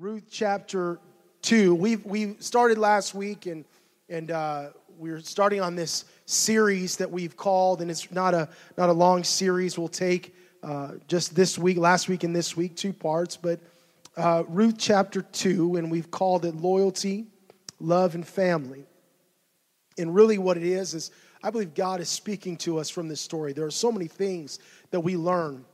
Ruth chapter 2. We started last week, and we're starting on this series that we've called, and it's not a long series. We'll take just this week, last week, and this week, two parts. But Ruth chapter 2, and we've called it Loyalty, Love, and Family. And really what it is I believe God is speaking to us from this story. There are so many things that we learn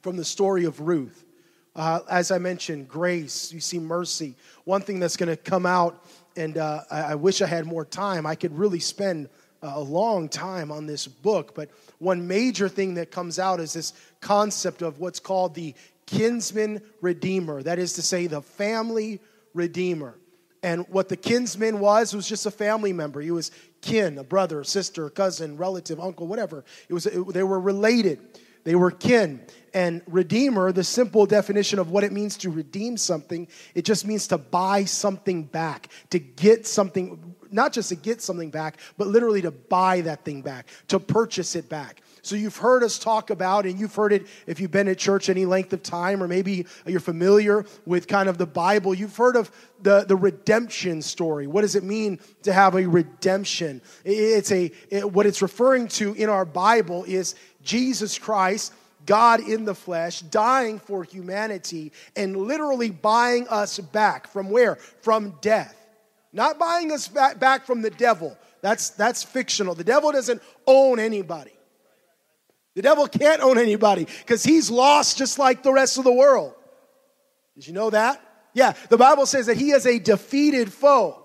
from the story of Ruth. As I mentioned, grace, you see mercy. One thing that's going to come out, and I wish I had more time. I could really spend a long time on this book. But one major thing that comes out is this concept of what's called the kinsman redeemer. That is to say, the family redeemer. And what the kinsman was just a family member. He was kin, a brother, sister, cousin, relative, uncle, whatever. They were related. They were kin. And redeemer, the simple definition of what it means to redeem something, it just means to buy something back, to get something, not just to get something back, but literally to buy that thing back, to purchase it back. So you've heard us talk about, and you've heard it if you've been at church any length of time, or maybe you're familiar with kind of the Bible, you've heard of the redemption story. What does it mean to have a redemption? What it's referring to in our Bible is Jesus Christ, God in the flesh, dying for humanity and literally buying us back. From where? From death. Not buying us back from the devil. That's fictional. The devil doesn't own anybody. The devil can't own anybody because he's lost just like the rest of the world. Did you know that? Yeah, the Bible says that he is a defeated foe.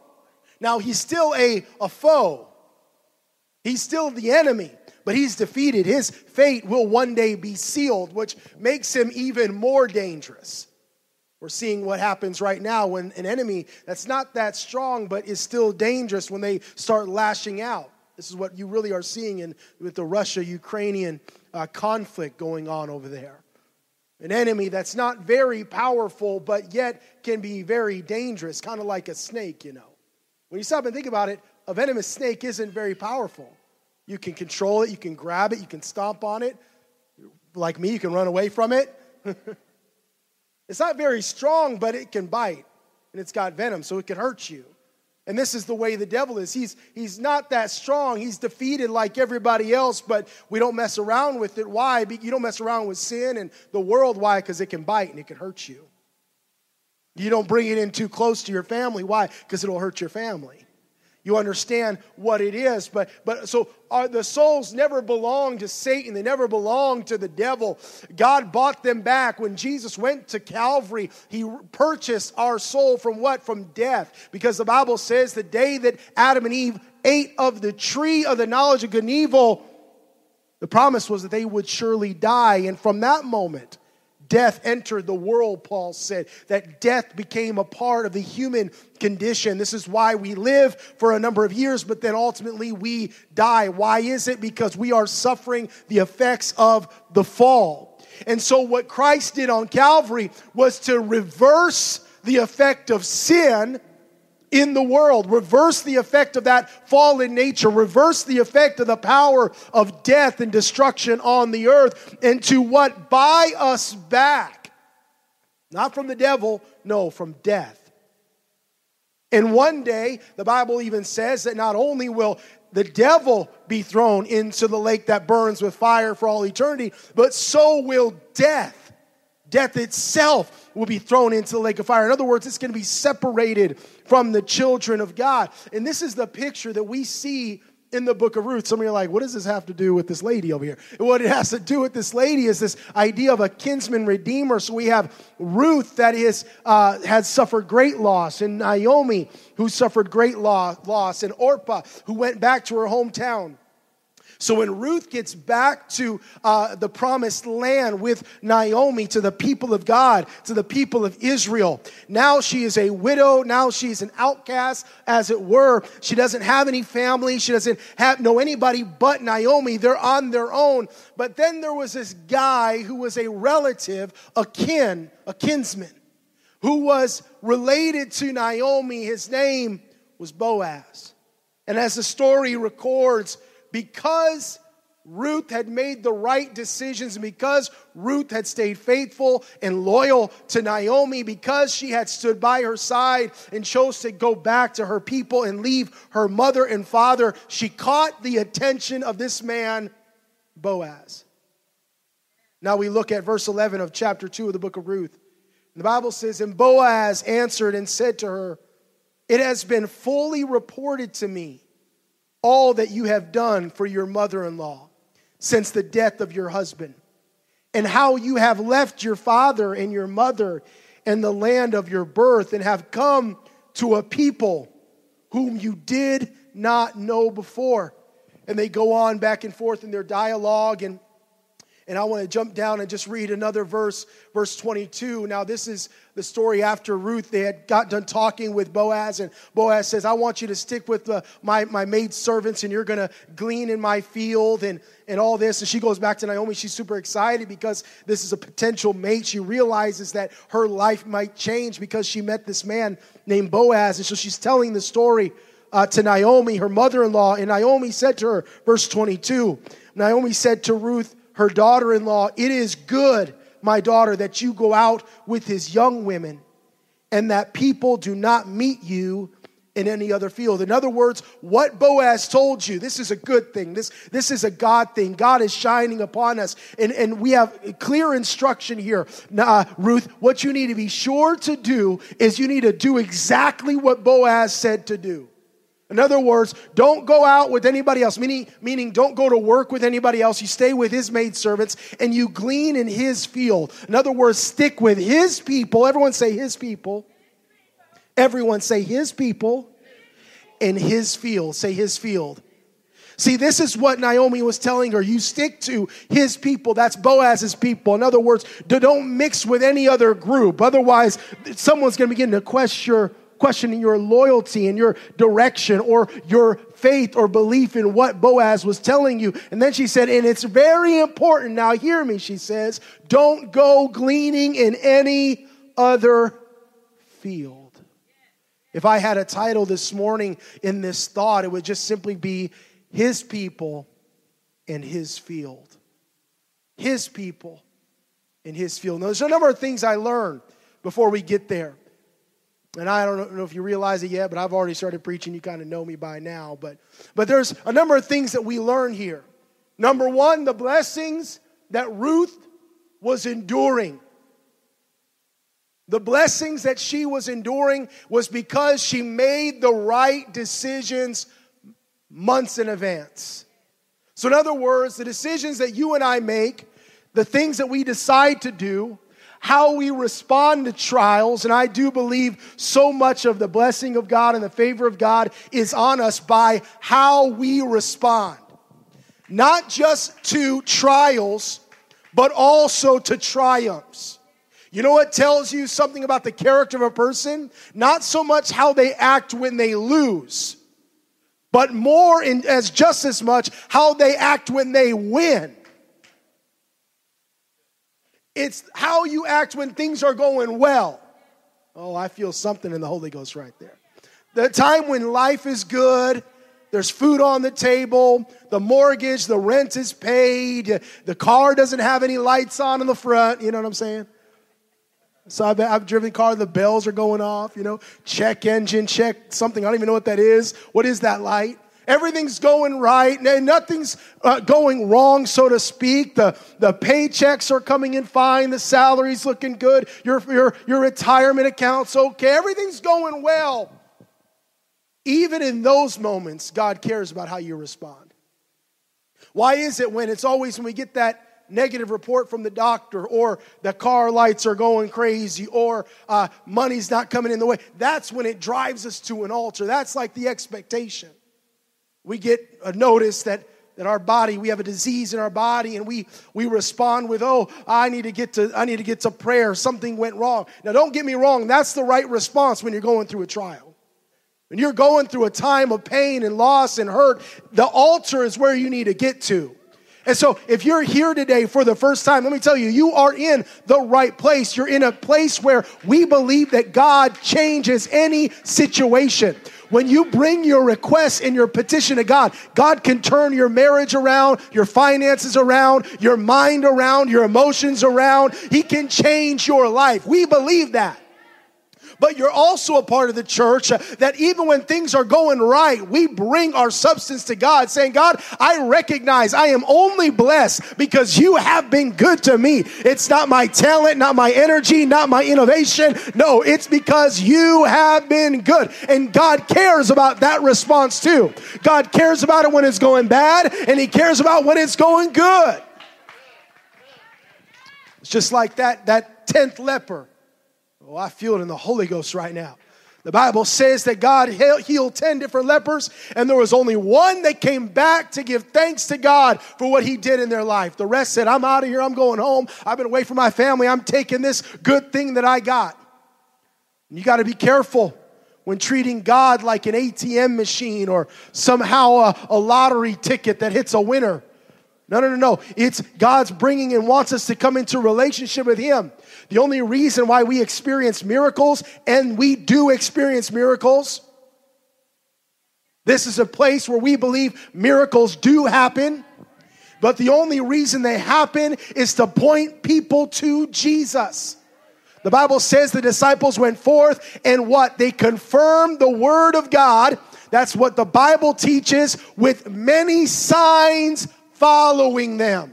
Now, he's still a foe. He's still the enemy, but he's defeated. His fate will one day be sealed, which makes him even more dangerous. We're seeing what happens right now when an enemy that's not that strong but is still dangerous when they start lashing out. This is what you really are seeing with the Russia-Ukrainian conflict going on over there. An enemy that's not very powerful, but yet can be very dangerous, kind of like a snake, you know. When you stop and think about it, a venomous snake isn't very powerful. You can control it, you can grab it, you can stomp on it. Like me, you can run away from it. It's not very strong, but it can bite, and it's got venom, so it can hurt you. And this is the way the devil is. He's not that strong. He's defeated like everybody else, but we don't mess around with it. Why? You don't mess around with sin and the world. Why? Because it can bite and it can hurt you. You don't bring it in too close to your family. Why? Because it'll hurt your family. You understand what it is. So the souls never belong to Satan. They never belong to the devil. God bought them back. When Jesus went to Calvary, he purchased our soul from what? From death. Because the Bible says the day that Adam and Eve ate of the tree of the knowledge of good and evil, the promise was that they would surely die. And from that moment, death entered the world, Paul said, that death became a part of the human condition. This is why we live for a number of years, but then ultimately we die. Why is it? Because we are suffering the effects of the fall. And so what Christ did on Calvary was to reverse the effect of sin in the world, reverse the effect of that fallen nature, reverse the effect of the power of death and destruction on the earth, and to what? Buy us back. Not from the devil, no, from death. And one day, the Bible even says that not only will the devil be thrown into the lake that burns with fire for all eternity, but so will death. Death itself will be thrown into the lake of fire. In other words, it's going to be separated from the children of God. And this is the picture that we see in the book of Ruth. Some of you are like, what does this have to do with this lady over here? And what it has to do with this lady is this idea of a kinsman redeemer. So we have Ruth that had suffered great loss, and Naomi who suffered great loss, and Orpah who went back to her hometown. So when Ruth gets back to the promised land with Naomi, to the people of God, to the people of Israel, now she is a widow. Now she's an outcast, as it were. She doesn't have any family. She doesn't know anybody but Naomi. They're on their own. But then there was this guy who was a relative, a kinsman, who was related to Naomi. His name was Boaz. And as the story records, because Ruth had made the right decisions, and because Ruth had stayed faithful and loyal to Naomi, because she had stood by her side and chose to go back to her people and leave her mother and father, she caught the attention of this man, Boaz. Now we look at verse 11 of chapter 2 of the book of Ruth. The Bible says, "And Boaz answered and said to her, 'It has been fully reported to me all that you have done for your mother-in-law since the death of your husband, and how you have left your father and your mother and the land of your birth and have come to a people whom you did not know before.'" And they go on back and forth in their dialogue, and I want to jump down and just read another verse, verse 22. Now, this is the story after Ruth. They had got done talking with Boaz, and Boaz says, "I want you to stick with my maidservants, and you're going to glean in my field," and all this. And she goes back to Naomi. She's super excited because this is a potential mate. She realizes that her life might change because she met this man named Boaz. And so she's telling the story to Naomi, her mother-in-law. And Naomi said to her, verse 22, Naomi said to Ruth, her daughter-in-law, "It is good, my daughter, that you go out with his young women and that people do not meet you in any other field." In other words, what Boaz told you, this is a good thing. This is a God thing. God is shining upon us. And we have clear instruction here. Ruth, what you need to be sure to do is you need to do exactly what Boaz said to do. In other words, don't go out with anybody else, meaning don't go to work with anybody else. You stay with his maidservants and you glean in his field. In other words, stick with his people. Everyone say his people. Everyone say his people and his field. Say his field. See, this is what Naomi was telling her. You stick to his people. That's Boaz's people. In other words, don't mix with any other group. Otherwise, someone's going to begin to questioning your loyalty and your direction or your faith or belief in what Boaz was telling you. And then she said, "And it's very important. Now hear me," she says, "don't go gleaning in any other field." If I had a title this morning in this thought, it would just simply be his people and his field. His people and his field. Now, there's a number of things I learned before we get there. And I don't know if you realize it yet, but I've already started preaching. You kind of know me by now. But there's a number of things that we learn here. Number one, the blessings that Ruth was enduring. The blessings that she was enduring was because she made the right decisions months in advance. So in other words, the decisions that you and I make, the things that we decide to do, how we respond to trials, and I do believe so much of the blessing of God and the favor of God is on us by how we respond. Not just to trials, but also to triumphs. You know what tells you something about the character of a person? Not so much how they act when they lose, but more as just as much how they act when they win. It's how you act when things are going well. Oh, I feel something in the Holy Ghost right there. The time when life is good, there's food on the table, the mortgage, the rent is paid, the car doesn't have any lights on in the front, you know what I'm saying? So I've driven a car, the bells are going off, you know, check engine, check something, I don't even know what that is. What is that light? Everything's going right, and nothing's going wrong, so to speak. The paychecks are coming in fine. The salary's looking good. Your retirement account's okay. Everything's going well. Even in those moments, God cares about how you respond. Why is it when we get that negative report from the doctor, or the car lights are going crazy, or money's not coming in the way? That's when it drives us to an altar. That's like the expectation. We get a notice that our body, we have a disease in our body, and we respond with, "Oh, I need to get to prayer. Something went wrong." Now, don't get me wrong. That's the right response when you're going through a trial. When you're going through a time of pain and loss and hurt, the altar is where you need to get to. And so if you're here today for the first time, let me tell you, you are in the right place. You're in a place where we believe that God changes any situation. When you bring your request and your petition to God, God can turn your marriage around, your finances around, your mind around, your emotions around. He can change your life. We believe that. But you're also a part of the church that even when things are going right, we bring our substance to God, saying, God, I recognize I am only blessed because you have been good to me. It's not my talent, not my energy, not my innovation. No, it's because you have been good. And God cares about that response too. God cares about it when it's going bad, and he cares about when it's going good. It's just like that 10th leper. Oh, I feel it in the Holy Ghost right now. The Bible says that God healed 10 different lepers, and there was only one that came back to give thanks to God for what he did in their life. The rest said, I'm out of here. I'm going home. I've been away from my family. I'm taking this good thing that I got. And you got to be careful when treating God like an ATM machine or somehow a lottery ticket that hits a winner. No. It's God's bringing and wants us to come into relationship with him. The only reason why we experience miracles, and we do experience miracles, this is a place where we believe miracles do happen, but the only reason they happen is to point people to Jesus. The Bible says the disciples went forth and what? They confirmed the word of God. That's what the Bible teaches, with many signs following them.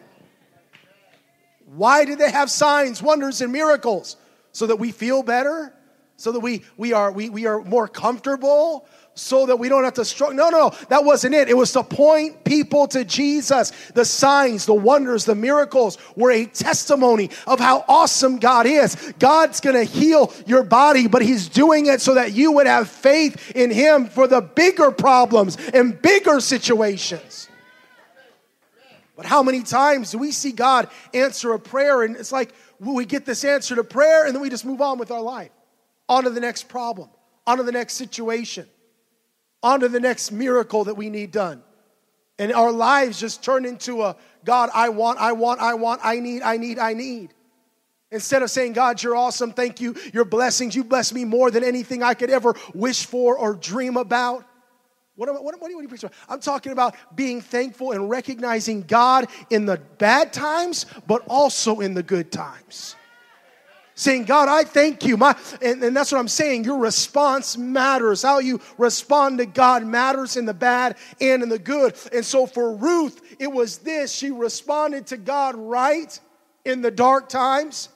Why did they have signs, wonders, and miracles? So that we feel better? So that we are more comfortable? So that we don't have to struggle? No, that wasn't it. It was to point people to Jesus. The signs, the wonders, the miracles were a testimony of how awesome God is. God's going to heal your body, but he's doing it so that you would have faith in him for the bigger problems and bigger situations. But how many times do we see God answer a prayer, and it's like we get this answer to prayer and then we just move on with our life, on to the next problem, on to the next situation, on to the next miracle that we need done. And our lives just turn into a, God, I want, I need. Instead of saying, God, you're awesome, thank you, your blessings, you bless me more than anything I could ever wish for or dream about. What do you preach about? I'm talking about being thankful and recognizing God in the bad times, but also in the good times. Saying, God, I thank you. And that's what I'm saying. Your response matters. How you respond to God matters in the bad and in the good. And so for Ruth, it was this. She responded to God right in the dark times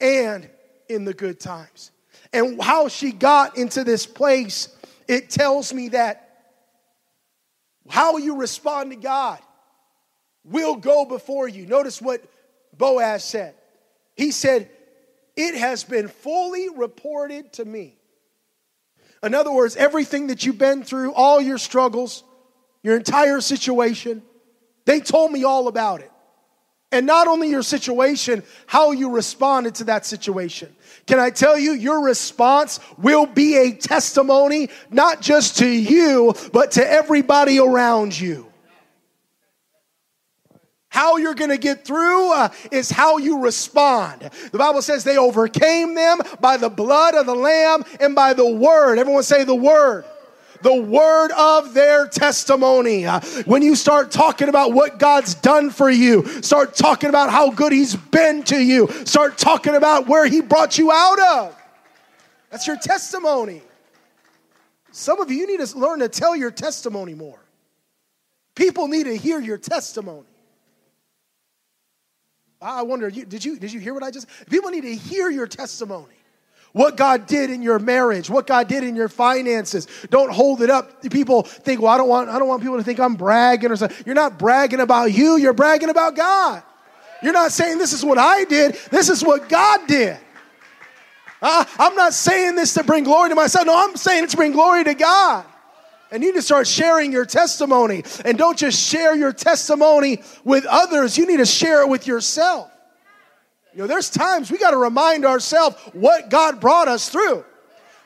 and in the good times. And how she got into this place, it tells me that how you respond to God will go before you. Notice what Boaz said. He said, it has been fully reported to me. In other words, everything that you've been through, all your struggles, your entire situation, they told me all about it. And not only your situation, how you responded to that situation. Can I tell you, your response will be a testimony, not just to you, but to everybody around you. How you're going to get through is how you respond. The Bible says they overcame them by the blood of the Lamb and by the word. Everyone say the word. The word of their testimony. When you start talking about what God's done for you, start talking about how good he's been to you, start talking about where he brought you out of. That's your testimony. Some of you need to learn to tell your testimony more. People need to hear your testimony. I wonder, did you hear what I just said? People need to hear your testimony. What God did in your marriage, what God did in your finances. Don't hold it up. People think, well, I don't want people to think I'm bragging or something. You're not bragging about you. You're bragging about God. You're not saying this is what I did. This is what God did. I'm not saying this to bring glory to myself. No, I'm saying it to bring glory to God. And you need to start sharing your testimony. And don't just share your testimony with others. You need to share it with yourself. You know, there's times we got to remind ourselves what God brought us through,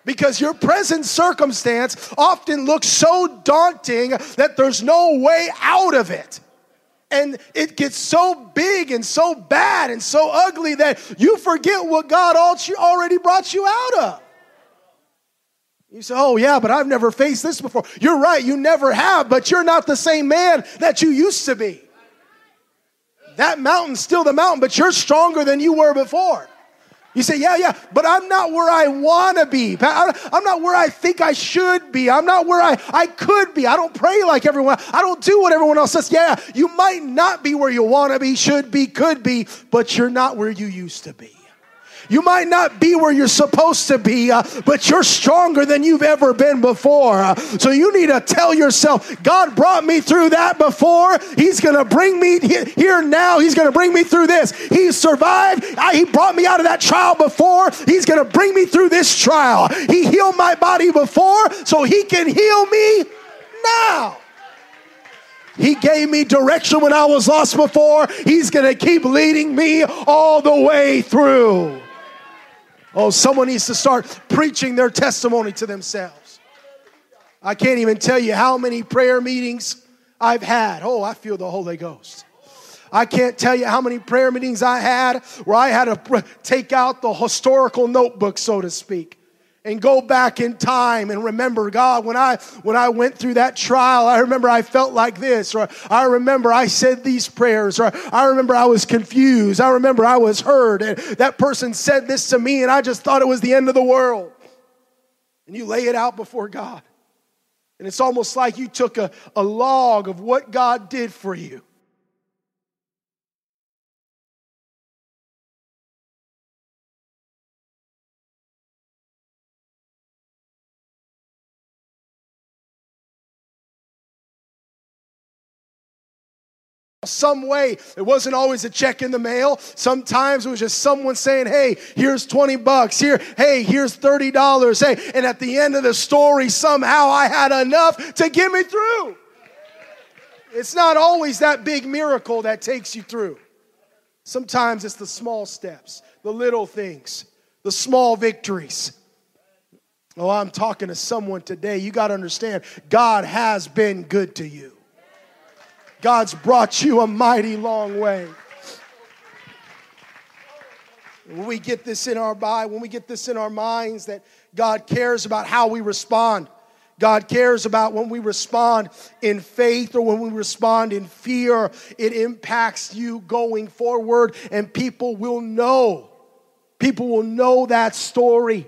because your present circumstance often looks so daunting that there's no way out of it. And it gets so big and so bad and so ugly that you forget what God already brought you out of. You say, oh yeah, but I've never faced this before. You're right, you never have, but you're not the same man that you used to be. That mountain's still the mountain, but you're stronger than you were before. You say, yeah, but I'm not where I want to be. I'm not where I think I should be. I'm not where I could be. I don't pray like everyone. I don't do what everyone else says. Yeah, you might not be where you want to be, should be, could be, but you're not where you used to be. You might not be where you're supposed to be, but you're stronger than you've ever been before. So you need to tell yourself, God brought me through that before. He's going to bring me here now. He's going to bring me through this. He survived. He brought me out of that trial before. He's going to bring me through this trial. He healed my body before, so he can heal me now. He gave me direction when I was lost before. He's going to keep leading me all the way through. Oh, someone needs to start preaching their testimony to themselves. I can't even tell you how many prayer meetings I've had. Oh, I feel the Holy Ghost. I can't tell you how many prayer meetings I had where I had to take out the historical notebook, so to speak, and go back in time and remember, God, when I went through that trial, I remember I felt like this, or I remember I said these prayers, or I remember I was confused, I remember I was hurt, and that person said this to me, and I just thought it was the end of the world. And you lay it out before God. And it's almost like you took a log of what God did for you. Some way. It wasn't always a check in the mail. Sometimes it was just someone saying, hey, here's $20. Hey, here's $30. Hey, and at the end of the story, somehow I had enough to get me through. It's not always that big miracle that takes you through. Sometimes it's the small steps, the little things, the small victories. Oh, I'm talking to someone today. You got to understand, God has been good to you. God's brought you a mighty long way. When we get this in our mind, when we get this in our minds, that God cares about how we respond. God cares about when we respond in faith or when we respond in fear. It impacts you going forward, and people will know. People will know that story.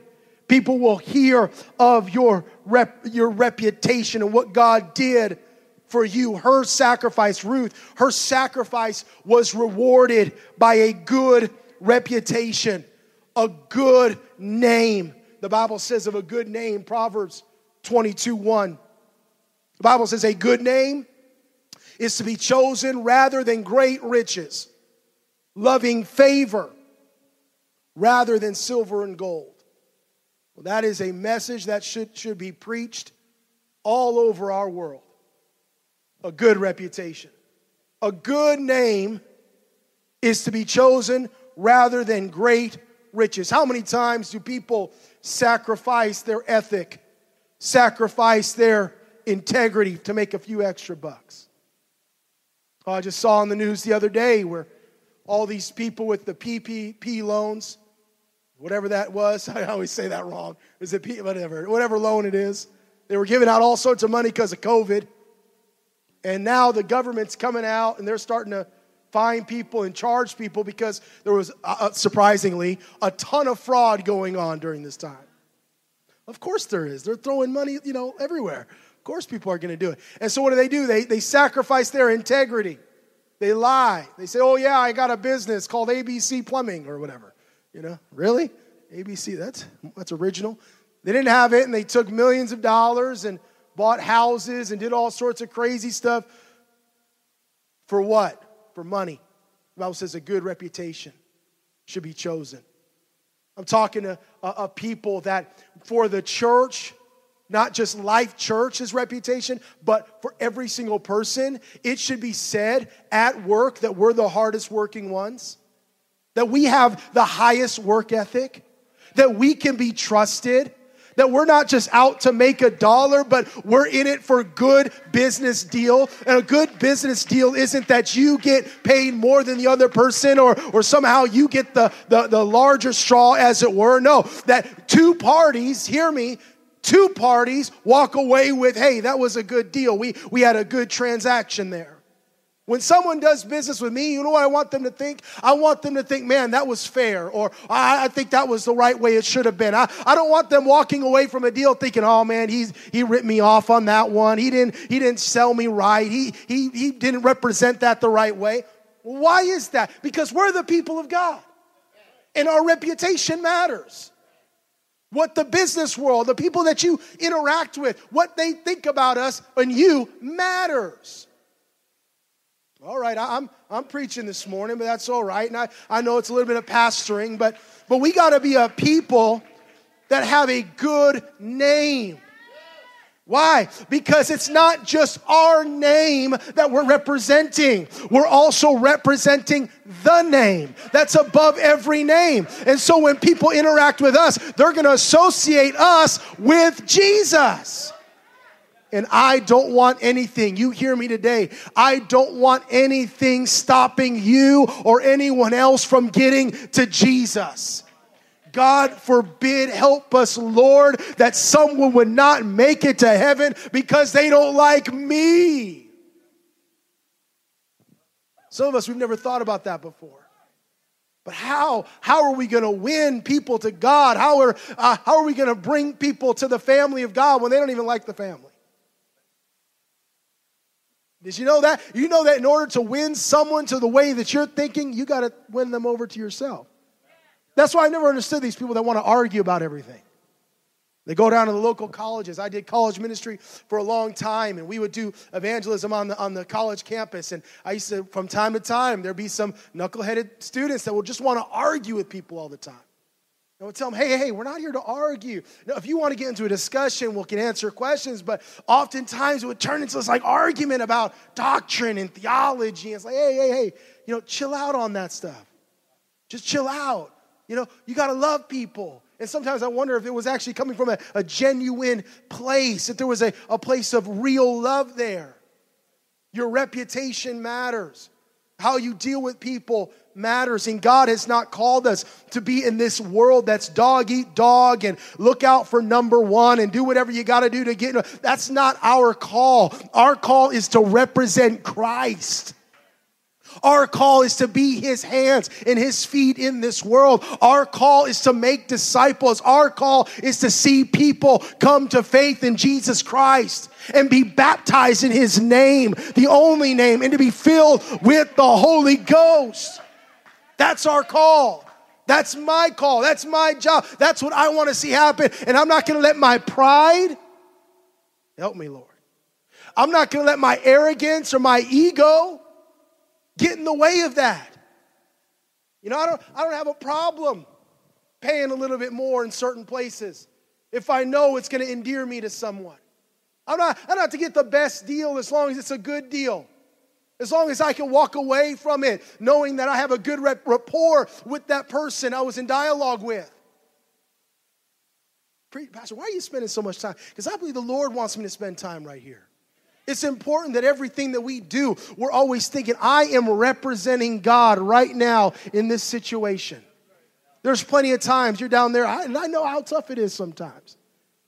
People will hear of your reputation and what God did for you. Her sacrifice, Ruth, her sacrifice was rewarded by a good reputation, a good name. The Bible says of a good name, Proverbs 22:1. The Bible says a good name is to be chosen rather than great riches, loving favor rather than silver and gold. Well, that is a message that should be preached all over our world. A good reputation. A good name is to be chosen rather than great riches. How many times do people sacrifice their ethic, sacrifice their integrity to make a few extra bucks? I just saw on the news the other day where all these people with the PPP loans, whatever that was, I always say that wrong. Is it whatever loan it is? They were giving out all sorts of money because of COVID. And now the government's coming out and they're starting to fine people and charge people because there was, surprisingly, a ton of fraud going on during this time. Of course there is. They're throwing money, everywhere. Of course people are going to do it. And so what do? They sacrifice their integrity. They lie. They say, oh yeah, I got a business called ABC Plumbing or whatever. Really? ABC, that's original. They didn't have it and they took millions of dollars and bought houses and did all sorts of crazy stuff. For what? For money. The Bible says a good reputation should be chosen. I'm talking to a people that for the church, not just Life Church's reputation, but for every single person, it should be said at work that we're the hardest working ones, that we have the highest work ethic, that we can be trusted, that we're not just out to make a dollar, but we're in it for a good business deal. And a good business deal isn't that you get paid more than the other person or somehow you get the larger straw, as it were. No, that two parties, hear me, Two parties walk away with, hey, that was a good deal. We had a good transaction there. When someone does business with me, you know what I want them to think? I want them to think, man, that was fair. Or I think that was the right way it should have been. I don't want them walking away from a deal thinking, oh man, he ripped me off on that one. He didn't sell me right. He didn't represent that the right way. Why is that? Because we're the people of God. And our reputation matters. What the business world, the people that you interact with, what they think about us and you matters. All right, I'm preaching this morning, but that's all right. And I know it's a little bit of pastoring, but we got to be a people that have a good name. Why? Because it's not just our name that we're representing. We're also representing the name that's above every name. And so when people interact with us, they're going to associate us with Jesus. And I don't want anything, you hear me today, I don't want anything stopping you or anyone else from getting to Jesus. God forbid, help us, Lord, that someone would not make it to heaven because they don't like me. Some of us, we've never thought about that before. But how are we going to win people to God? How are we going to bring people to the family of God when they don't even like the family? Did you know that? You know that in order to win someone to the way that you're thinking, you got to win them over to yourself. That's why I never understood these people that want to argue about everything. They go down to the local colleges. I did college ministry for a long time, and we would do evangelism on the college campus. And I used to, from time to time, there'd be some knuckleheaded students that would just want to argue with people all the time. I would tell them, hey, we're not here to argue. Now, if you want to get into a discussion, we can answer questions, but oftentimes it would turn into this like argument about doctrine and theology. It's like, hey, chill out on that stuff. Just chill out. You got to love people. And sometimes I wonder if it was actually coming from a genuine place, if there was a place of real love there. Your reputation matters. How you deal with people matters. And God has not called us to be in this world that's dog eat dog and look out for number one and do whatever you got to do to get. That's not our call. Our call is to represent Christ. Our call is to be his hands and his feet in this world. Our call is to make disciples. Our call is to see people come to faith in Jesus Christ and be baptized in his name, the only name, and to be filled with the Holy Ghost. That's our call. That's my call. That's my job. That's what I want to see happen. And I'm not going to let my pride, help me, Lord. I'm not going to let my arrogance or my ego get in the way of that. I don't have a problem paying a little bit more in certain places if I know it's going to endear me to someone. I don't have to get the best deal as long as it's a good deal. As long as I can walk away from it knowing that I have a good rapport with that person I was in dialogue with. Pastor, why are you spending so much time? Because I believe the Lord wants me to spend time right here. It's important that everything that we do, we're always thinking, I am representing God right now in this situation. There's plenty of times you're down there, and I know how tough it is sometimes.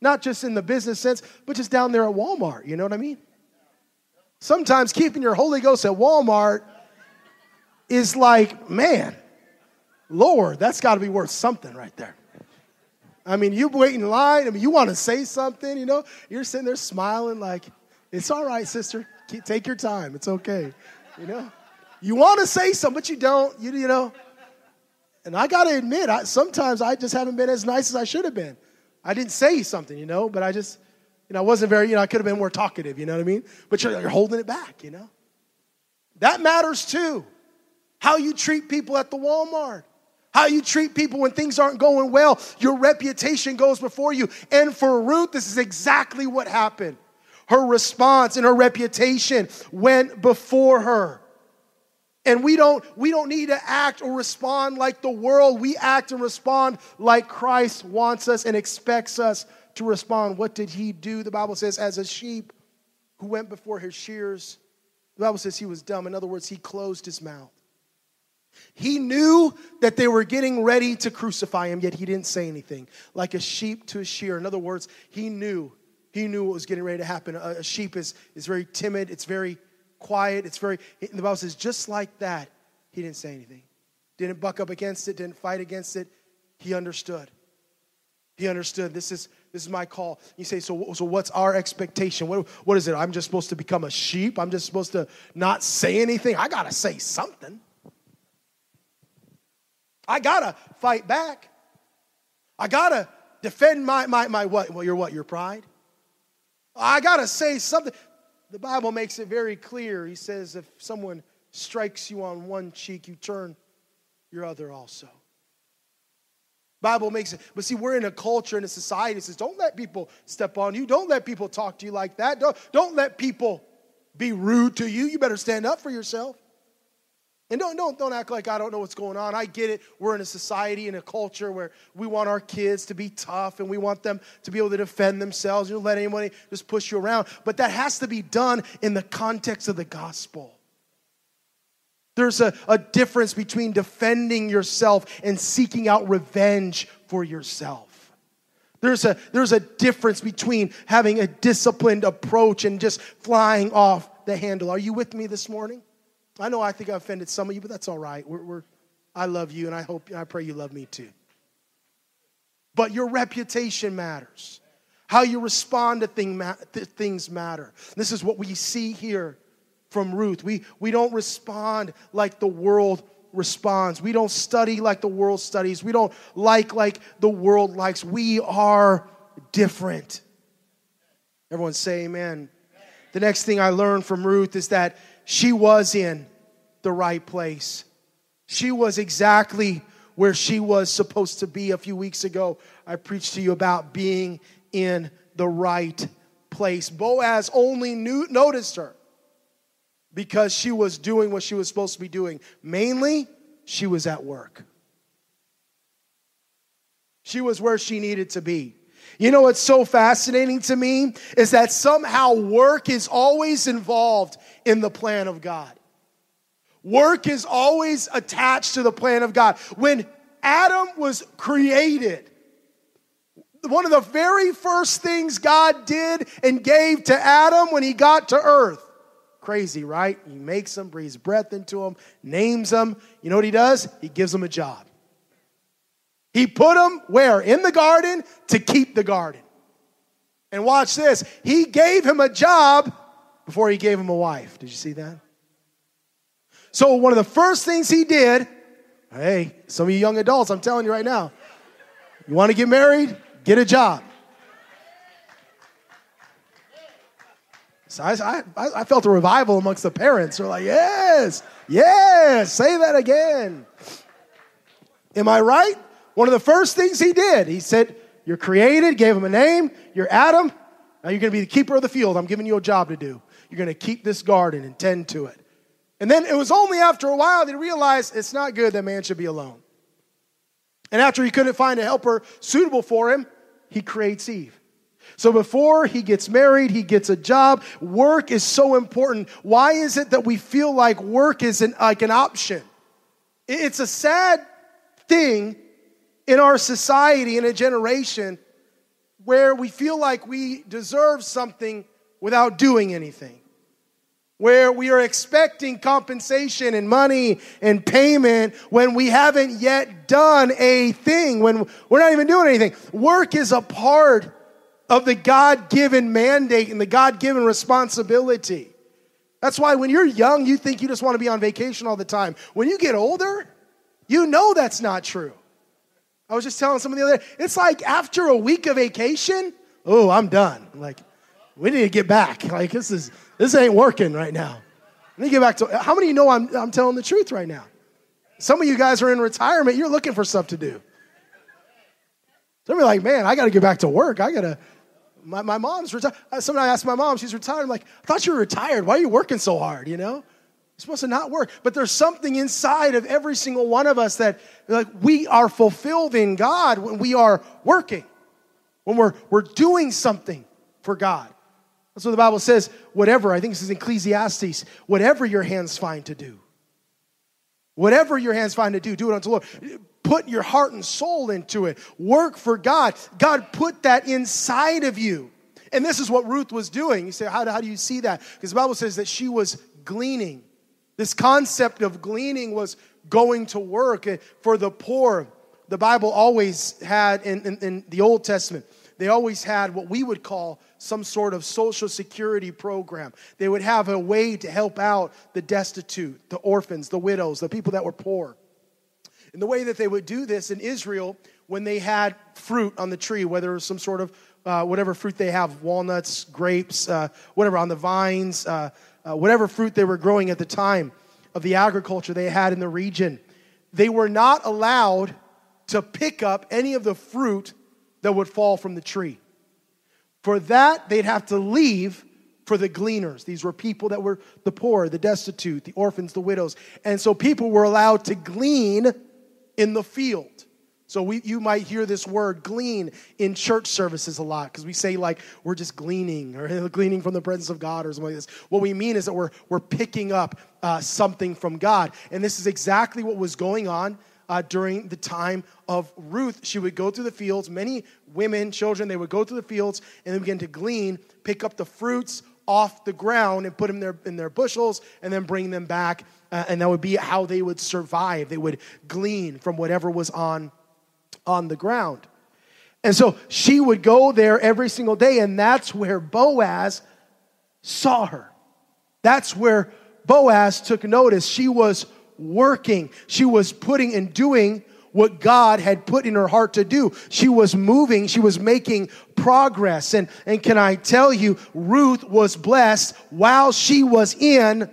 Not just in the business sense, but just down there at Walmart, you know what I mean? Sometimes keeping your Holy Ghost at Walmart is like, man, Lord, that's got to be worth something right there. I mean, you wait in line, you want to say something, you're sitting there smiling like, it's all right, sister. Take your time. It's okay. You want to say something, but you don't, you know. And I got to admit, sometimes I just haven't been as nice as I should have been. I didn't say something, but I just, I wasn't very, I could have been more talkative, you know what I mean? But you're holding it back, That matters too. How you treat people at the Walmart. How you treat people when things aren't going well. Your reputation goes before you. And for Ruth, this is exactly what happened. Her response and her reputation went before her. And we don't need to act or respond like the world. We act and respond like Christ wants us and expects us to respond. What did he do? The Bible says, as a sheep who went before her shears, the Bible says he was dumb. In other words, he closed his mouth. He knew that they were getting ready to crucify him, yet he didn't say anything. Like a sheep to a shear. In other words, he knew what was getting ready to happen. A sheep is very timid. It's very quiet. The Bible says, just like that, he didn't say anything. Didn't buck up against it. Didn't fight against it. He understood. He understood. This is my call. You say, so what's our expectation? What is it? I'm just supposed to become a sheep? I'm just supposed to not say anything? I got to say something. I got to fight back. I got to defend my what? Your pride? I got to say something. The Bible makes it very clear. He says, if someone strikes you on one cheek, you turn your other also. Bible makes it. But see, we're in a culture and a society that says, don't let people step on you. Don't let people talk to you like that. Don't let people be rude to you. You better stand up for yourself. And don't act like I don't know what's going on. I get it. We're in a society and a culture where we want our kids to be tough and we want them to be able to defend themselves. You don't let anybody just push you around. But that has to be done in the context of the gospel. There's a difference between defending yourself and seeking out revenge for yourself. There's a difference between having a disciplined approach and just flying off the handle. Are you with me this morning? I know I think I offended some of you, but that's all right. I love you, and I pray you love me too. But your reputation matters. How you respond to things matter. This is what we see here from Ruth. We don't respond like the world responds. We don't study like the world studies. We don't like the world likes. We are different. Everyone say amen. The next thing I learned from Ruth is that she was in the right place. She was exactly where she was supposed to be. A few weeks ago, I preached to you about being in the right place. Boaz only noticed her because she was doing what she was supposed to be doing. Mainly, she was at work. She was where she needed to be. You know what's so fascinating to me is that somehow work is always involved in the plan of God. Work is always attached to the plan of God. When Adam was created, one of the very first things God did and gave to Adam when he got to earth. Crazy, right? He makes him, breathes breath into him, names him. You know what he does? He gives him a job. He put him where? In the garden to keep the garden. And watch this. He gave him a job before he gave him a wife. Did you see that? So one of the first things he did, hey, some of you young adults, I'm telling you right now, you want to get married? Get a job. So I felt a revival amongst the parents. They're like, yes, yes, say that again. Am I right? One of the first things he did, he said, you're created, gave him a name, you're Adam, now you're going to be the keeper of the field. I'm giving you a job to do. You're going to keep this garden and tend to it. And then it was only after a while that he realized it's not good that man should be alone. And after he couldn't find a helper suitable for him, he creates Eve. So before he gets married, he gets a job. Work is so important. Why is it that we feel like work isn't like an option? It's a sad thing in our society, in a generation where we feel like we deserve something without doing anything, where we are expecting compensation and money and payment when we haven't yet done a thing, when we're not even doing anything. Work is a part of the God-given mandate and the God-given responsibility. That's why when you're young, you think you just want to be on vacation all the time. When you get older, you know that's not true. I was just telling someone the other day, it's like after a week of vacation, oh, I'm done. I'm like, we need to get back. Like, this ain't working right now. Let me get back to, how many of you know I'm telling the truth right now? Some of you guys are in retirement. You're looking for stuff to do. Some of you are like, man, I got to get back to work. My mom's retired. Somebody asked my mom, she's retired. I'm like, I thought you were retired. Why are you working so hard, you know? It's supposed to not work. But there's something inside of every single one of us that like we are fulfilled in God when we are working, when we're doing something for God. That's what the Bible says. Whatever, I think this is Ecclesiastes, whatever your hands find to do. Whatever your hands find to do, do it unto the Lord. Put your heart and soul into it. Work for God. God put that inside of you. And this is what Ruth was doing. You say, how do you see that? Because the Bible says that she was gleaning. This concept of gleaning was going to work for the poor. The Bible always had, in the Old Testament, they always had what we would call some sort of social security program. They would have a way to help out the destitute, the orphans, the widows, the people that were poor. And the way that they would do this in Israel, when they had fruit on the tree, whether it was some sort of, whatever fruit they have, walnuts, grapes, whatever, on the vines, whatever fruit they were growing at the time of the agriculture they had in the region, they were not allowed to pick up any of the fruit that would fall from the tree. For that, they'd have to leave for the gleaners. These were people that were the poor, the destitute, the orphans, the widows. And so people were allowed to glean in the field. So you might hear this word glean in church services a lot, because we say like we're just gleaning, or gleaning from the presence of God or something like this. What we mean is that we're picking up something from God. And this is exactly what was going on during the time of Ruth. She would go through the fields. Many women, children, they would go through the fields and then begin to glean, pick up the fruits off the ground and put them in their bushels and then bring them back. And that would be how they would survive. They would glean from whatever was on the ground. And so she would go there every single day, and that's where Boaz saw her. That's where Boaz took notice. She was working. She was putting and doing what God had put in her heart to do. She was moving. She was making progress. And can I tell you, Ruth was blessed while she was in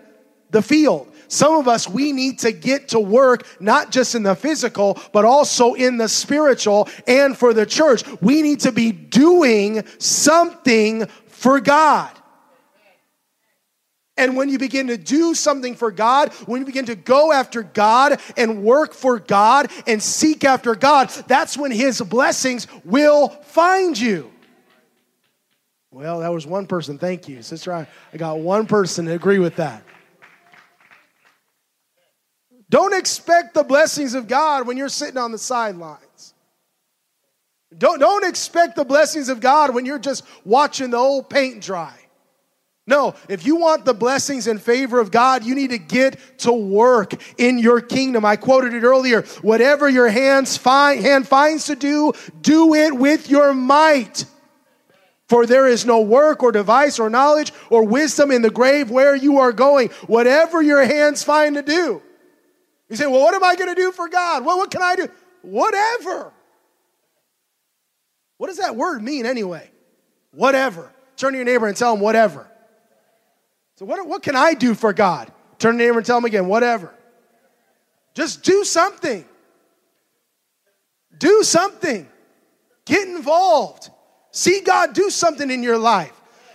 the field. Some of us, we need to get to work, not just in the physical, but also in the spiritual and for the church. We need to be doing something for God. And when you begin to do something for God, when you begin to go after God and work for God and seek after God, that's when his blessings will find you. Well, that was one person. Thank you, sister. I got one person to agree with that. Don't expect the blessings of God when you're sitting on the sidelines. Don't expect the blessings of God when you're just watching the old paint dry. No, if you want the blessings and favor of God, you need to get to work in your kingdom. I quoted it earlier. Whatever your hand finds to do, do it with your might. For there is no work or device or knowledge or wisdom in the grave where you are going. Whatever your hands find to do. You say, well, what am I going to do for God? Well, what can I do? Whatever. What does that word mean anyway? Whatever. Turn to your neighbor and tell him whatever. So what can I do for God? Turn to your neighbor and tell him again, whatever. Just do something. Do something. Get involved. See God do something in your life.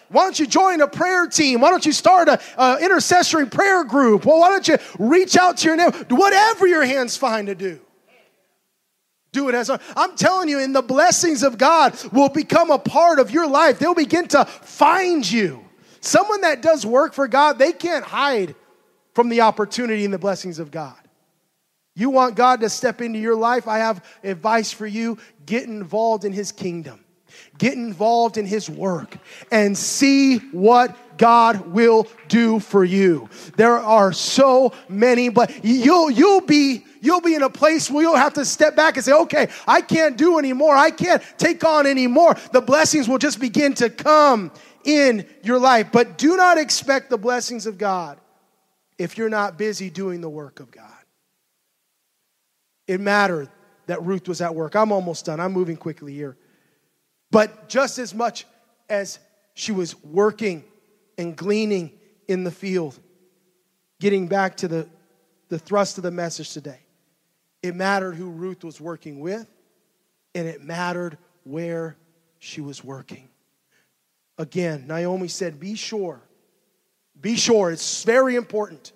Why don't you join a prayer team? Why don't you start an intercessory prayer group? Well, why don't you reach out to your neighbor? Whatever your hands find to do. Do it as I'm telling you, and the blessings of God will become a part of your life. They'll begin to find you. Someone that does work for God, they can't hide from the opportunity and the blessings of God. You want God to step into your life? I have advice for you. Get involved in his kingdom. Get involved in his work and see what God will do for you. There are so many, but you'll be in a place where you'll have to step back and say, okay, I can't do anymore. I can't take on anymore. The blessings will just begin to come in your life. But do not expect the blessings of God if you're not busy doing the work of God. It mattered that Ruth was at work. I'm almost done. I'm moving quickly here. But just as much as she was working and gleaning in the field, getting back to the thrust of the message today, it mattered who Ruth was working with, and it mattered where she was working. Again, Naomi said, be sure, it's very important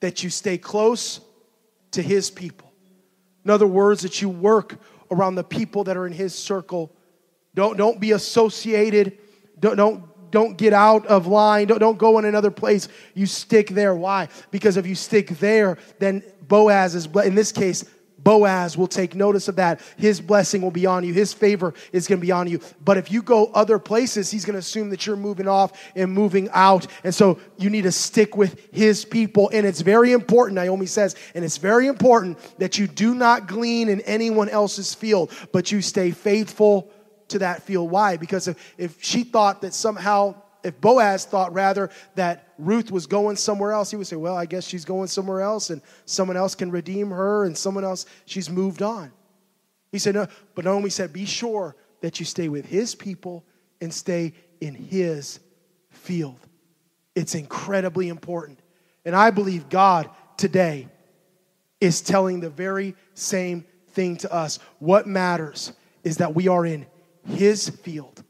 that you stay close to his people. In other words, that you work around the people that are in his circle. Don't be associated. Don't Don't get out of line. Don't go in another place. You stick there. Why? Because if you stick there, then Boaz is, in this case, Boaz will take notice of that. His blessing will be on you. His favor is going to be on you. But if you go other places, he's going to assume that you're moving off and moving out. And so you need to stick with his people. And it's very important, Naomi says, and it's very important that you do not glean in anyone else's field, but you stay faithful to that field. Why? Because if she thought that somehow, if Boaz thought rather that Ruth was going somewhere else, he would say, well, I guess she's going somewhere else and someone else can redeem her and someone else, she's moved on. He said, no, but Naomi said, be sure that you stay with his people and stay in his field. It's incredibly important. And I believe God today is telling the very same thing to us. What matters is that we are in his field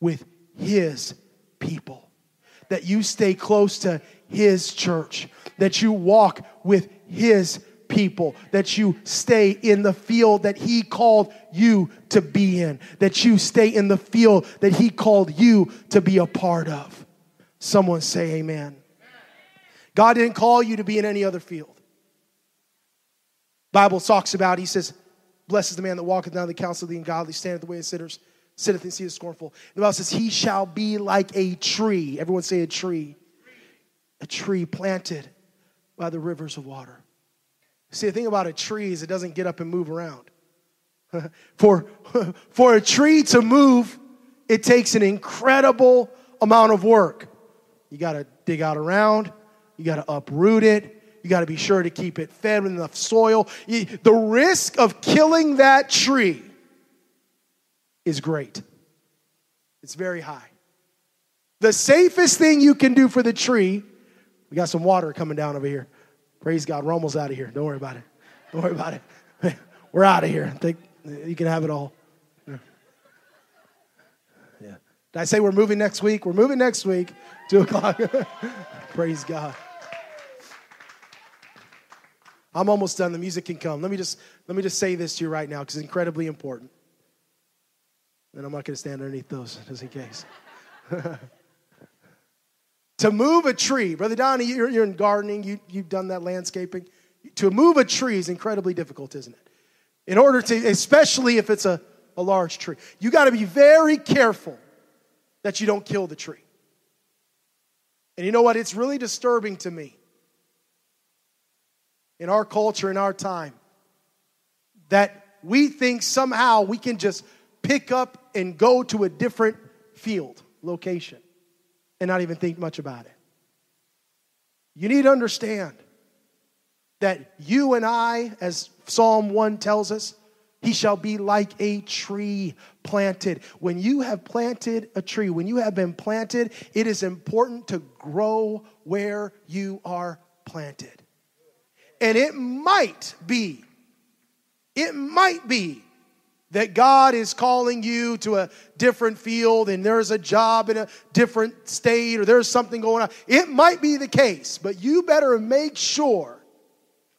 with his people, that you stay close to his church, that you walk with his people, that you stay in the field that he called you to be in, that you stay in the field that he called you to be a part of. Someone say amen. God didn't call you to be in any other field. Bible talks about, he says, blessed is the man that walketh down the counsel of the ungodly, standeth the way of sinners, sitteth and seeth scornful. The Bible says, he shall be like a tree. Everyone say a tree. A tree planted by the rivers of water. See, the thing about a tree is it doesn't get up and move around. For a tree to move, it takes an incredible amount of work. You got to dig out around. You got to uproot it. You got to be sure to keep it fed with enough soil. The risk of killing that tree is great. It's very high. The safest thing you can do for the tree, we got some water coming down over here. Praise God, we're almost out of here. Don't worry about it. Don't worry about it. We're out of here. I think you can have it all. Yeah. Did I say we're moving next week? We're moving next week, 2 o'clock. Praise God. I'm almost done. The music can come. Let me just say this to you right now because it's incredibly important. And I'm not going to stand underneath those, just in case. To move a tree, Brother Donnie, you're in gardening. You've done that landscaping. To move a tree is incredibly difficult, isn't it? In order to, especially if it's a large tree. You got to be very careful that you don't kill the tree. And you know what? It's really disturbing to me. In our culture, in our time, that we think somehow we can just pick up and go to a different field, location, and not even think much about it. You need to understand that you and I, as Psalm 1 tells us, he shall be like a tree planted. When you have planted a tree, when you have been planted, it is important to grow where you are planted. And it might be that God is calling you to a different field and there's a job in a different state or there's something going on. It might be the case, but you better make sure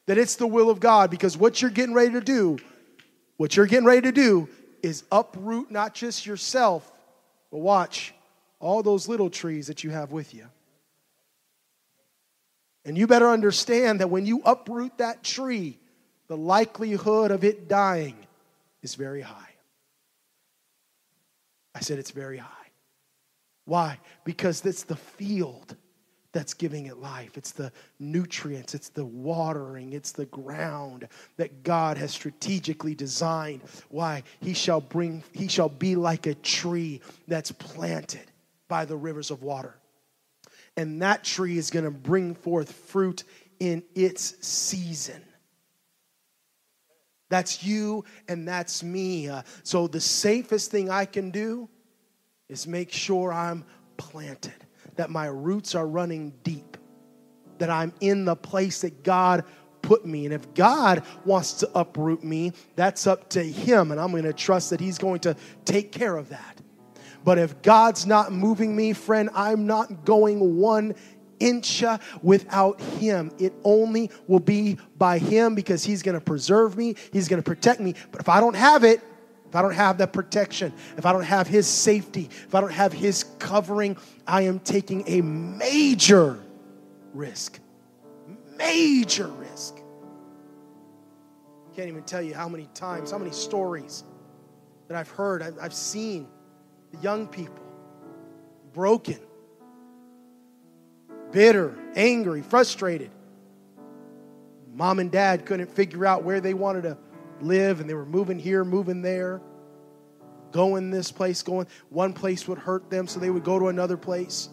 that it's the will of God, because what you're getting ready to do is uproot not just yourself, but watch, all those little trees that you have with you. And you better understand that when you uproot that tree, the likelihood of it dying is very high. I said it's very high. Why? Because it's the field that's giving it life. It's the nutrients, it's the watering, it's the ground that God has strategically designed. Why? He shall be like a tree that's planted by the rivers of water. And that tree is going to bring forth fruit in its season. That's you and that's me. So the safest thing I can do is make sure I'm planted, that my roots are running deep, that I'm in the place that God put me. And if God wants to uproot me, that's up to him. And I'm going to trust that he's going to take care of that. But if God's not moving me, friend, I'm not going one inch without him. It only will be by him, because he's going to preserve me. He's going to protect me. But if I don't have it, if if I don't have that protection, if I don't have his safety, if I don't have his covering, I am taking a major risk. Major risk. Can't even tell you how many times, how many stories that I've heard, I've seen the young people broken, bitter, angry, frustrated. Mom and dad couldn't figure out where they wanted to live, and they were moving here, moving there, going this place, going. One place would hurt them, so they would go to another place.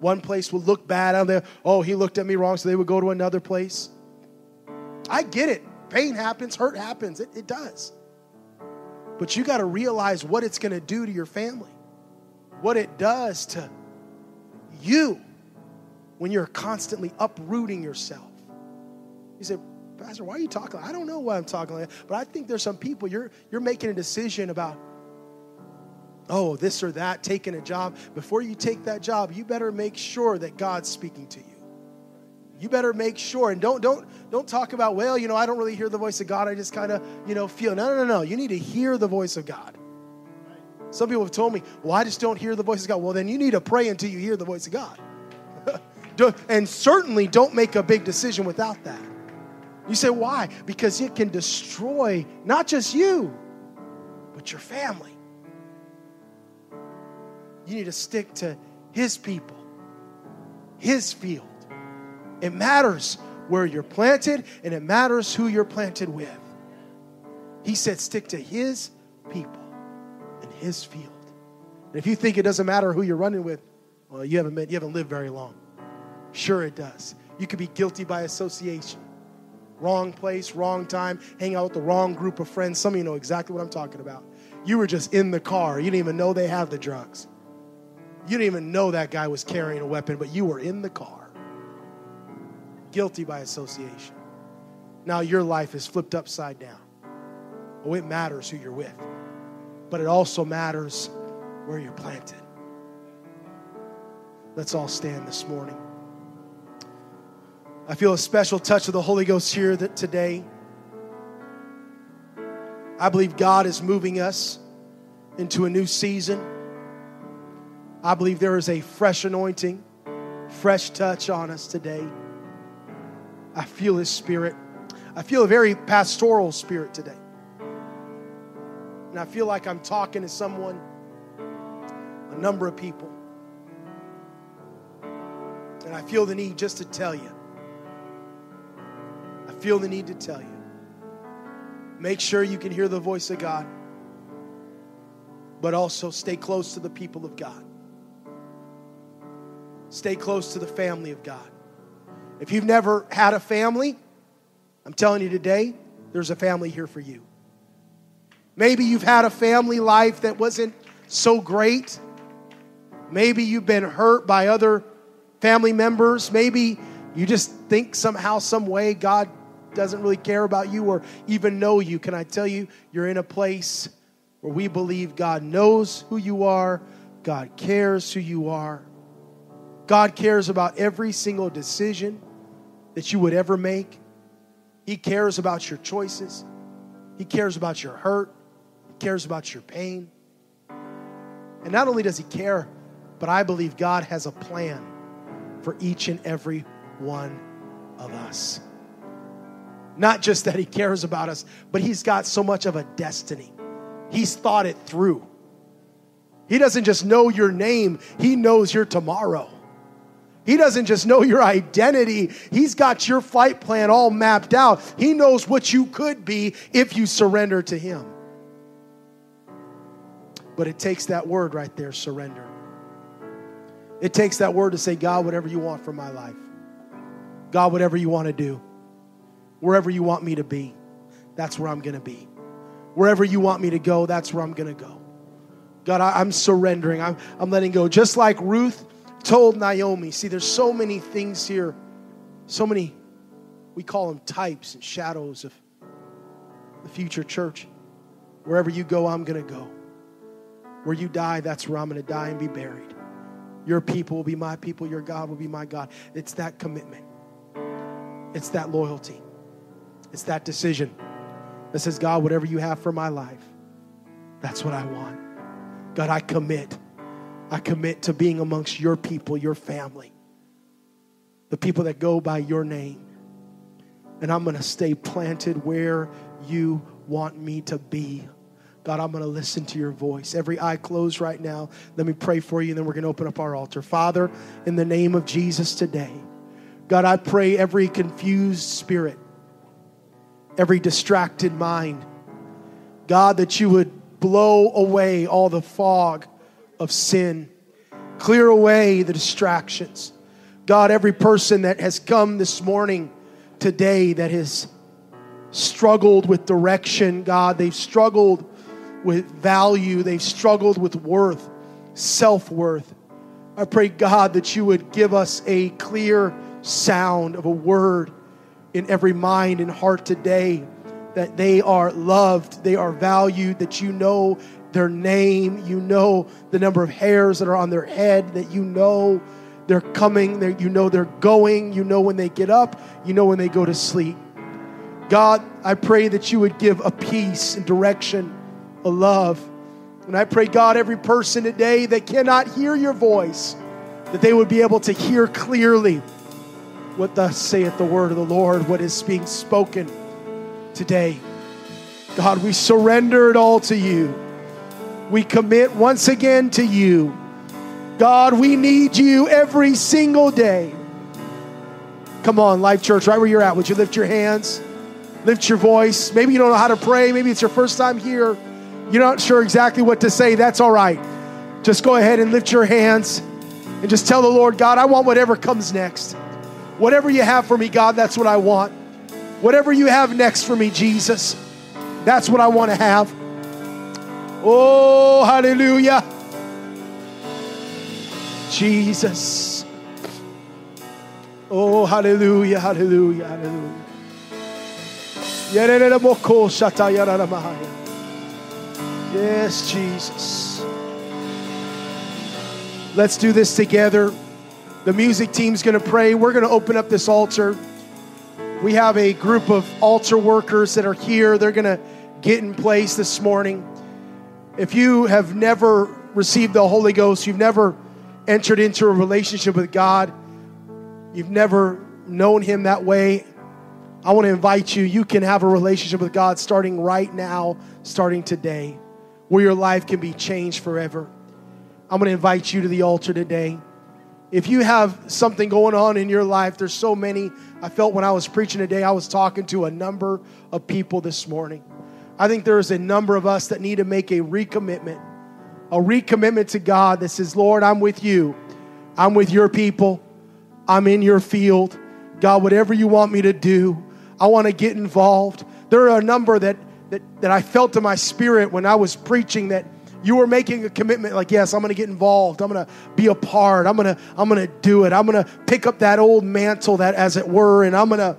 One place would look bad on them. Oh, he looked at me wrong, so they would go to another place. I get it. Pain happens, hurt happens. It does. But you got to realize what it's going to do to your family, what it does to you when you're constantly uprooting yourself. You say, Pastor, why are you talking? I don't know why I'm talking like that, but I think there's some people, you're making a decision about, oh, this or that, taking a job. Before you take that job, you better make sure that God's speaking to you. You better make sure, and don't talk about, well, you know, I don't really hear the voice of God. I just kind of, you know, feel. No. You need to hear the voice of God. Some people have told me, well, I just don't hear the voice of God. Well, then you need to pray until you hear the voice of God. And certainly don't make a big decision without that. You say, why? Because it can destroy not just you, but your family. You need to stick to his people, his field. It matters where you're planted, and it matters who you're planted with. He said, stick to his people and his field. And if you think it doesn't matter who you're running with, well, you haven't lived very long. Sure it does. You could be guilty by association. Wrong place, wrong time, hang out with the wrong group of friends. Some of you know exactly what I'm talking about. You were just in the car. You didn't even know they have the drugs. You didn't even know that guy was carrying a weapon, but you were in the car. Guilty by association. Now your life is flipped upside down. Oh, it matters who you're with, but it also matters where you're planted. Let's all stand this morning. I feel a special touch of the Holy Ghost here today. I believe God is moving us into a new season. I believe there is a fresh anointing, fresh touch on us today. I feel his spirit. I feel a very pastoral spirit today. And I feel like I'm talking to someone, a number of people. And I feel the need just to tell you. Feel the need to tell you. Make sure you can hear the voice of God, but also stay close to the people of God. Stay close to the family of God. If you've never had a family, I'm telling you today, there's a family here for you. Maybe you've had a family life that wasn't so great. Maybe you've been hurt by other family members. Maybe you just think somehow, some way, God doesn't really care about you or even know you. Can I tell you, you're in a place where we believe God knows who you are. God cares who you are. God cares about every single decision that you would ever make. He cares about your choices. He cares about your hurt. He cares about your pain. And not only does he care, but I believe God has a plan for each and every one of us. Not just that he cares about us, but he's got so much of a destiny. He's thought it through. He doesn't just know your name, he knows your tomorrow. He doesn't just know your identity, he's got your flight plan all mapped out. He knows what you could be if you surrender to him. But it takes that word right there, surrender. It takes that word to say, God, whatever you want for my life. God, whatever you want to do, wherever you want me to be, that's where I'm going to be. Wherever you want me to go, that's where I'm going to go. God, I'm surrendering. I'm letting go. Just like Ruth told Naomi. See, there's so many things here. So many, we call them types and shadows of the future church. Wherever you go, I'm going to go. Where you die, that's where I'm going to die and be buried. Your people will be my people. Your God will be my God. It's that commitment. It's that loyalty. It's that decision. that says, God, whatever you have for my life, that's what I want. God, I commit. I commit to being amongst your people, your family, the people that go by your name. And I'm going to stay planted where you want me to be. God, I'm going to listen to your voice. Every eye closed right now. Let me pray for you, and then we're going to open up our altar. Father, in the name of Jesus today, God, I pray every confused spirit, every distracted mind, God, that you would blow away all the fog of sin. Clear away the distractions. God, every person that has come this morning, today, that has struggled with direction, God, they've struggled with value, they've struggled with worth, self-worth. I pray, God, that you would give us a clear sound of a word in every mind and heart today, that they are loved, they are valued, that you know their name, you know the number of hairs that are on their head, that you know they're coming, that you know they're going, you know when they get up, you know when they go to sleep. God, I pray that you would give a peace and direction, a love. And I pray, God, every person today that cannot hear your voice, that they would be able to hear clearly what thus saith the word of the Lord, what is being spoken today. God, we surrender it all to you. We commit once again to you. God, we need you every single day. Come on, Life Church, right where you're at, would you lift your hands? Lift your voice. Maybe you don't know how to pray. Maybe it's your first time here. You're not sure exactly what to say. That's all right. Just go ahead and lift your hands and just tell the Lord, God, I want whatever comes next. Whatever you have for me, God, that's what I want. Whatever you have next for me, Jesus, that's what I want to have. Oh, hallelujah. Jesus. Oh, hallelujah, hallelujah, hallelujah. Yes, Jesus. Let's do this together. The music team's going to pray. We're going to open up this altar. We have a group of altar workers that are here. They're going to get in place this morning. If you have never received the Holy Ghost, you've never entered into a relationship with God, you've never known him that way, I want to invite you. You can have a relationship with God starting right now, starting today, where your life can be changed forever. I'm going to invite you to the altar today. If you have something going on in your life, there's so many. I felt when I was preaching today, I was talking to a number of people this morning. I think there's a number of us that need to make a recommitment to God that says, Lord, I'm with you. I'm with your people. I'm in your field. God, whatever you want me to do, I want to get involved. There are a number that I felt in my spirit when I was preaching that you were making a commitment like, yes, I'm going to get involved. I'm going to be a part. I'm going to do it. I'm going to pick up that old mantle, that as it were, and I'm going to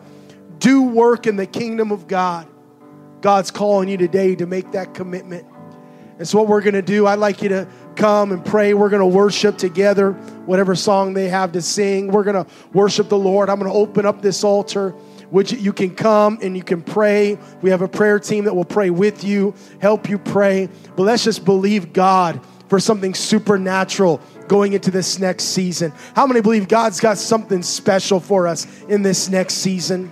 do work in the kingdom of God. God's calling you today to make that commitment. And so what we're going to do, I'd like you to come and pray. We're going to worship together, whatever song they have to sing. We're going to worship the Lord. I'm going to open up this altar. Which you can come and you can pray. We have a prayer team that will pray with you, help you pray. But let's just believe God for something supernatural going into this next season. How many believe God's got something special for us in this next season?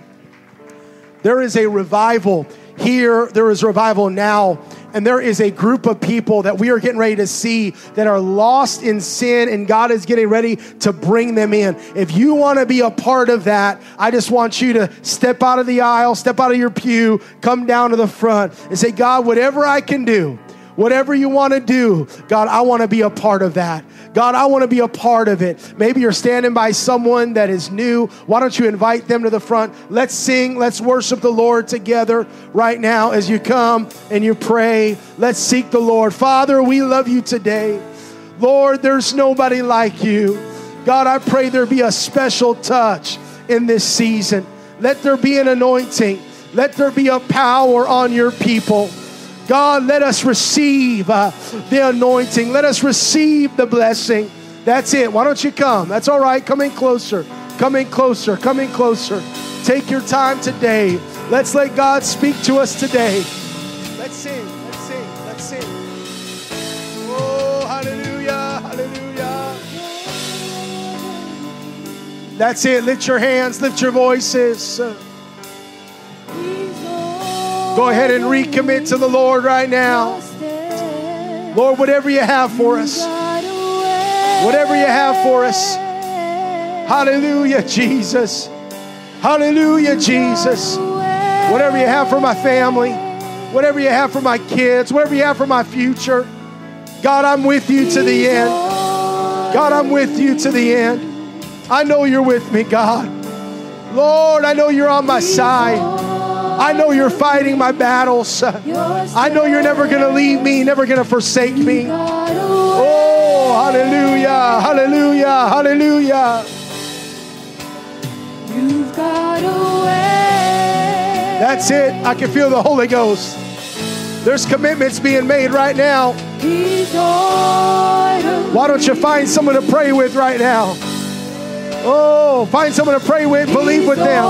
There is a revival here. There is revival now. And there is a group of people that we are getting ready to see that are lost in sin, and God is getting ready to bring them in. If you want to be a part of that, I just want you to step out of the aisle, step out of your pew, come down to the front and say, God, whatever I can do, whatever you want to do, God, I want to be a part of that. God, I want to be a part of it. Maybe you're standing by someone that is new. Why don't you invite them to the front? Let's sing. Let's worship the Lord together right now as you come and you pray. Let's seek the Lord. Father, we love you today. Lord, there's nobody like you. God, I pray there be a special touch in this season. Let there be an anointing. Let there be a power on your people. God, let us receive the anointing. Let us receive the blessing. That's it. Why don't you come? That's all right. Come in closer. Come in closer. Come in closer. Take your time today. Let's let God speak to us today. Let's sing, let's sing, let's sing. Oh, hallelujah, hallelujah. That's it. Lift your hands, lift your voices. Go ahead and recommit to the Lord right now. Lord, whatever you have for us. Whatever you have for us. Hallelujah, Jesus. Hallelujah, Jesus. Whatever you have for my family. Whatever you have for my kids. Whatever you have for my future. God, I'm with you to the end. God, I'm with you to the end. I know you're with me, God. Lord, I know you're on my side. I know you're fighting my battles. I know you're never going to leave me, never going to forsake me. Oh, hallelujah, hallelujah, hallelujah. You've got a way. That's it. I can feel the Holy Ghost. There's commitments being made right now. Why don't you find someone to pray with right now? Oh, find someone to pray with. Believe with them.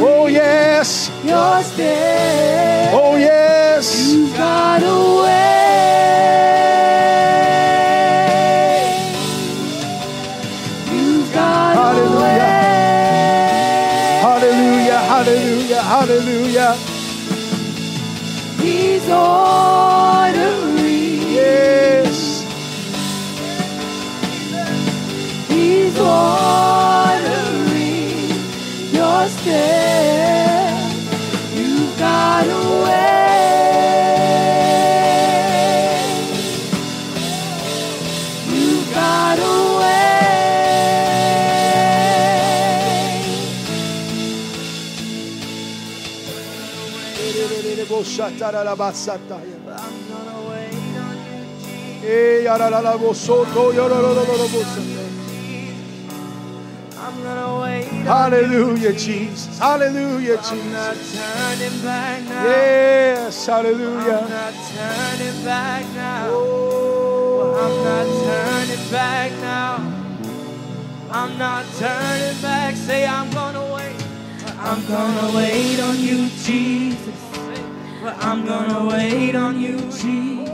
Oh, yes. Oh, yes. You've got a way. Hallelujah. He's ordering. Yes. He's ordering your steps. You've got a way. You've got a way. I'm gonna wait on you, Jesus. I'm gonna wait. Hallelujah, Jesus. Hallelujah, Jesus. I'm not turning back now. Yes, hallelujah. I'm not turning back now. I'm not turning back now. I'm not turning back. Say I'm gonna wait. I'm gonna wait on you, Jesus. I'm gonna wait on you, Jesus.